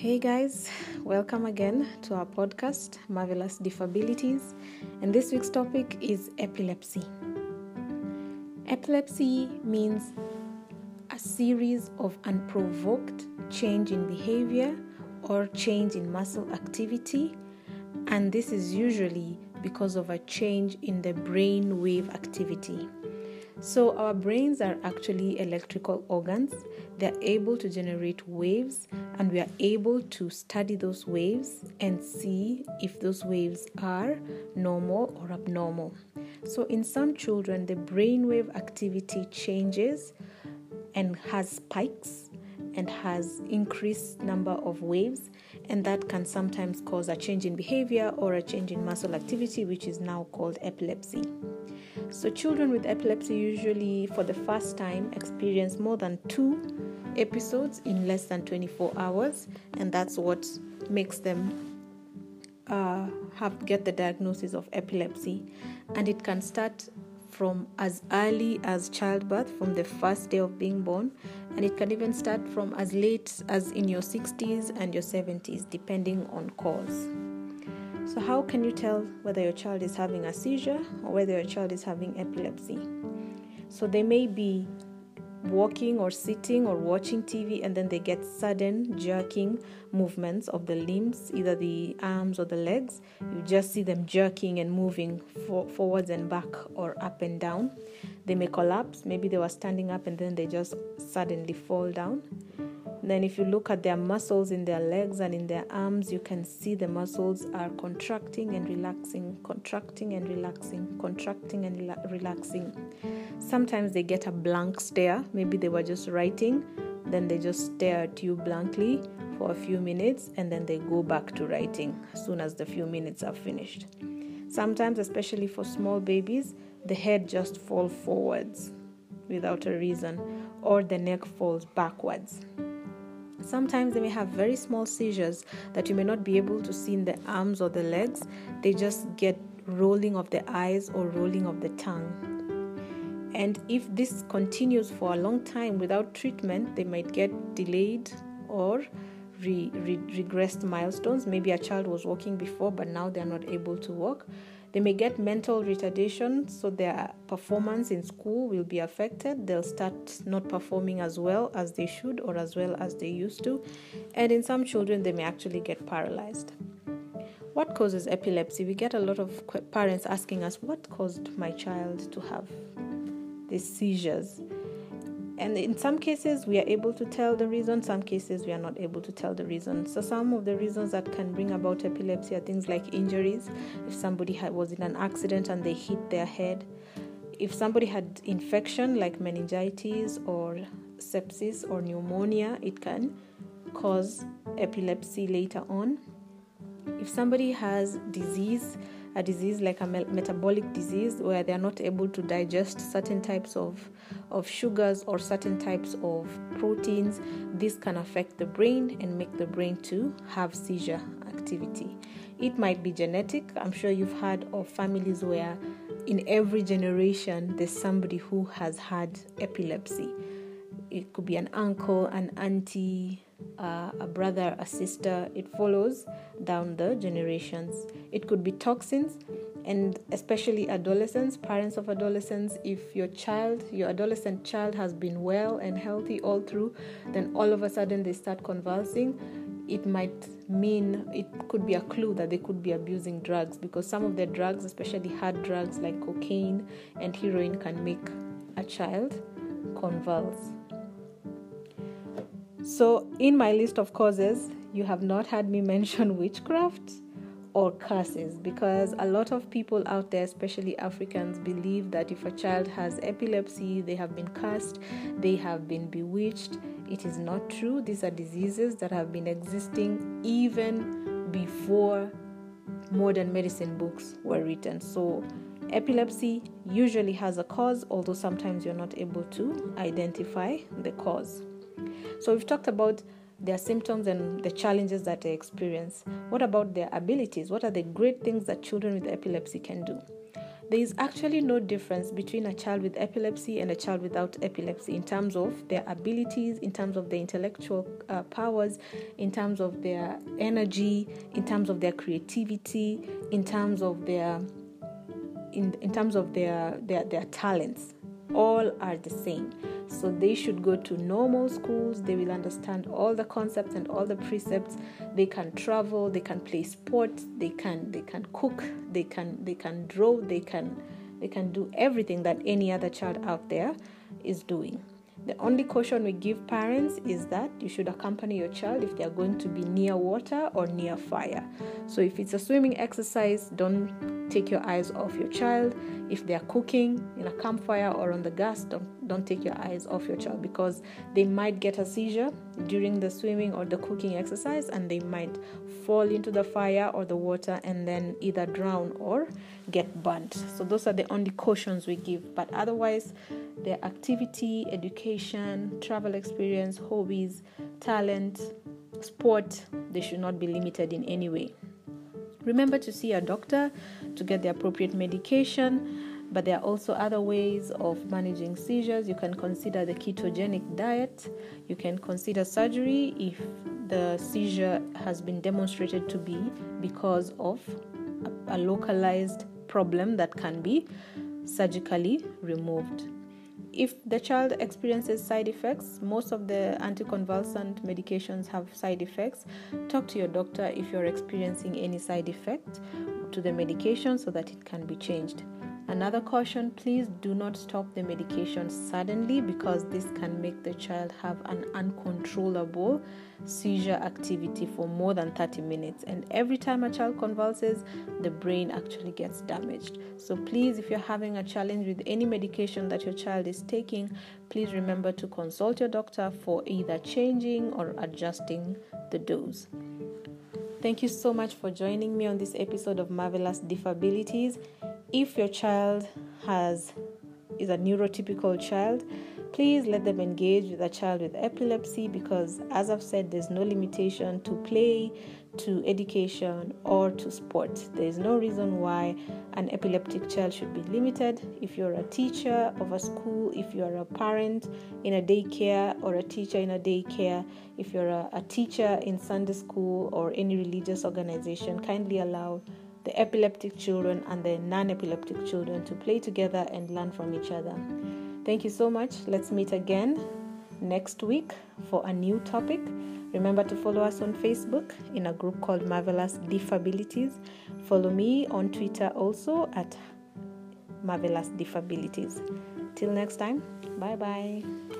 Hey guys, welcome again to our podcast, Marvelous Disabilities, and this week's topic is epilepsy. Epilepsy means a series of unprovoked change in behavior or change in muscle activity, and this is usually because of a change in the brain wave activity. So our brains are actually electrical organs. They're able to generate waves, and we are able to study those waves and see if those waves are normal or abnormal. So in some children, the brainwave activity changes and has spikes and has increased number of waves, and that can sometimes cause a change in behavior or a change in muscle activity, which is now called epilepsy. So children with epilepsy usually for the first time experience more than 2 episodes in less than 24 hours, and that's what makes them get the diagnosis of epilepsy. And it can start from as early as childbirth, from the first day of being born, and it can even start from as late as in your 60s and your 70s, depending on cause. So how can you tell whether your child is having a seizure or whether your child is having epilepsy? So they may be walking or sitting or watching TV, and then they get sudden jerking movements of the limbs, either the arms or the legs. You just see them jerking and moving forwards and back or up and down. They may collapse. Maybe they were standing up and then they just suddenly fall down. Then if you look at their muscles in their legs and in their arms, you can see the muscles are contracting and relaxing, contracting and relaxing, contracting and relaxing. Sometimes they get a blank stare. Maybe they were just writing, then they just stare at you blankly for a few minutes, and then they go back to writing as soon as the few minutes are finished. Sometimes, especially for small babies, the head just falls forwards without a reason, or the neck falls backwards. Sometimes they may have very small seizures that you may not be able to see in the arms or the legs. They just get rolling of the eyes or rolling of the tongue. And if this continues for a long time without treatment, they might get delayed or regressed milestones. Maybe a child was walking before, but now they're not able to walk. They may get mental retardation, so their performance in school will be affected. They'll start not performing as well as they should or as well as they used to. And in some children, they may actually get paralyzed. What causes epilepsy? We get a lot of parents asking us, what caused my child to have these seizures? And in some cases, we are able to tell the reason. Some cases, we are not able to tell the reason. So some of the reasons that can bring about epilepsy are things like injuries. If somebody was in an accident and they hit their head. If somebody had infection like meningitis or sepsis or pneumonia, it can cause epilepsy later on. If somebody has a disease like a metabolic disease where they are not able to digest certain types of sugars or certain types of proteins, this can affect the brain and make the brain to have seizure activity. It might be genetic. I'm sure you've heard of families where in every generation there's somebody who has had epilepsy. It could be an uncle, an auntie, a brother, a sister. It follows down the generations. It could be toxins, and especially adolescents, parents of adolescents. If your adolescent child has been well and healthy all through, then all of a sudden they start convulsing. It might mean, it could be a clue that they could be abusing drugs, because some of the drugs, especially hard drugs like cocaine and heroin, can make a child convulse. So in my list of causes, you have not had me mention witchcraft or curses, because a lot of people out there, especially Africans, believe that if a child has epilepsy, they have been cursed, they have been bewitched. It is not true. These are diseases that have been existing even before modern medicine books were written. So epilepsy usually has a cause, although sometimes you're not able to identify the cause. So we've talked about their symptoms and the challenges that they experience. What about their abilities? What are the great things that children with epilepsy can do? There is actually no difference between a child with epilepsy and a child without epilepsy in terms of their abilities, in terms of their intellectual powers, in terms of their energy, in terms of their creativity, in terms of their talents. All are the same. So they should go to normal schools. They will understand all the concepts and all the precepts. They can travel, they can play sports, they can cook, they can draw, they can do everything that any other child out there is doing. The only caution we give parents is that you should accompany your child if they are going to be near water or near fire. So if it's a swimming exercise, don't take your eyes off your child. If they are cooking in a campfire or on the gas, don't take your eyes off your child, because they might get a seizure during the swimming or the cooking exercise, and they might fall into the fire or the water and then either drown or get burnt. So those are the only cautions we give. But otherwise, their activity, education, travel experience, hobbies, talent, sport, they should not be limited in any way. Remember to see a doctor to get the appropriate medication, but there are also other ways of managing seizures. You can consider the ketogenic diet. You can consider surgery if the seizure has been demonstrated to be because of a localized problem that can be surgically removed. If the child experiences side effects, most of the anticonvulsant medications have side effects. Talk to your doctor if you're experiencing any side effect to the medication so that it can be changed. Another caution, please do not stop the medication suddenly, because this can make the child have an uncontrollable seizure activity for more than 30 minutes. And every time a child convulses, the brain actually gets damaged. So please, if you're having a challenge with any medication that your child is taking, please remember to consult your doctor for either changing or adjusting the dose. Thank you so much for joining me on this episode of Marvelous Disabilities. If your child is a neurotypical child, please let them engage with a child with epilepsy, because as I've said, there's no limitation to play, to education, or to sport. There is no reason why an epileptic child should be limited. If you're a teacher of a school, if you're a parent in a daycare or a teacher in a daycare, if you're a teacher in Sunday school or any religious organization, kindly allow the epileptic children and the non-epileptic children to play together and learn from each other. Thank you so much. Let's meet again next week for a new topic. Remember to follow us on Facebook in a group called Marvelous Disabilities. Follow me on Twitter also at Marvelous Disabilities. Till next time, bye bye.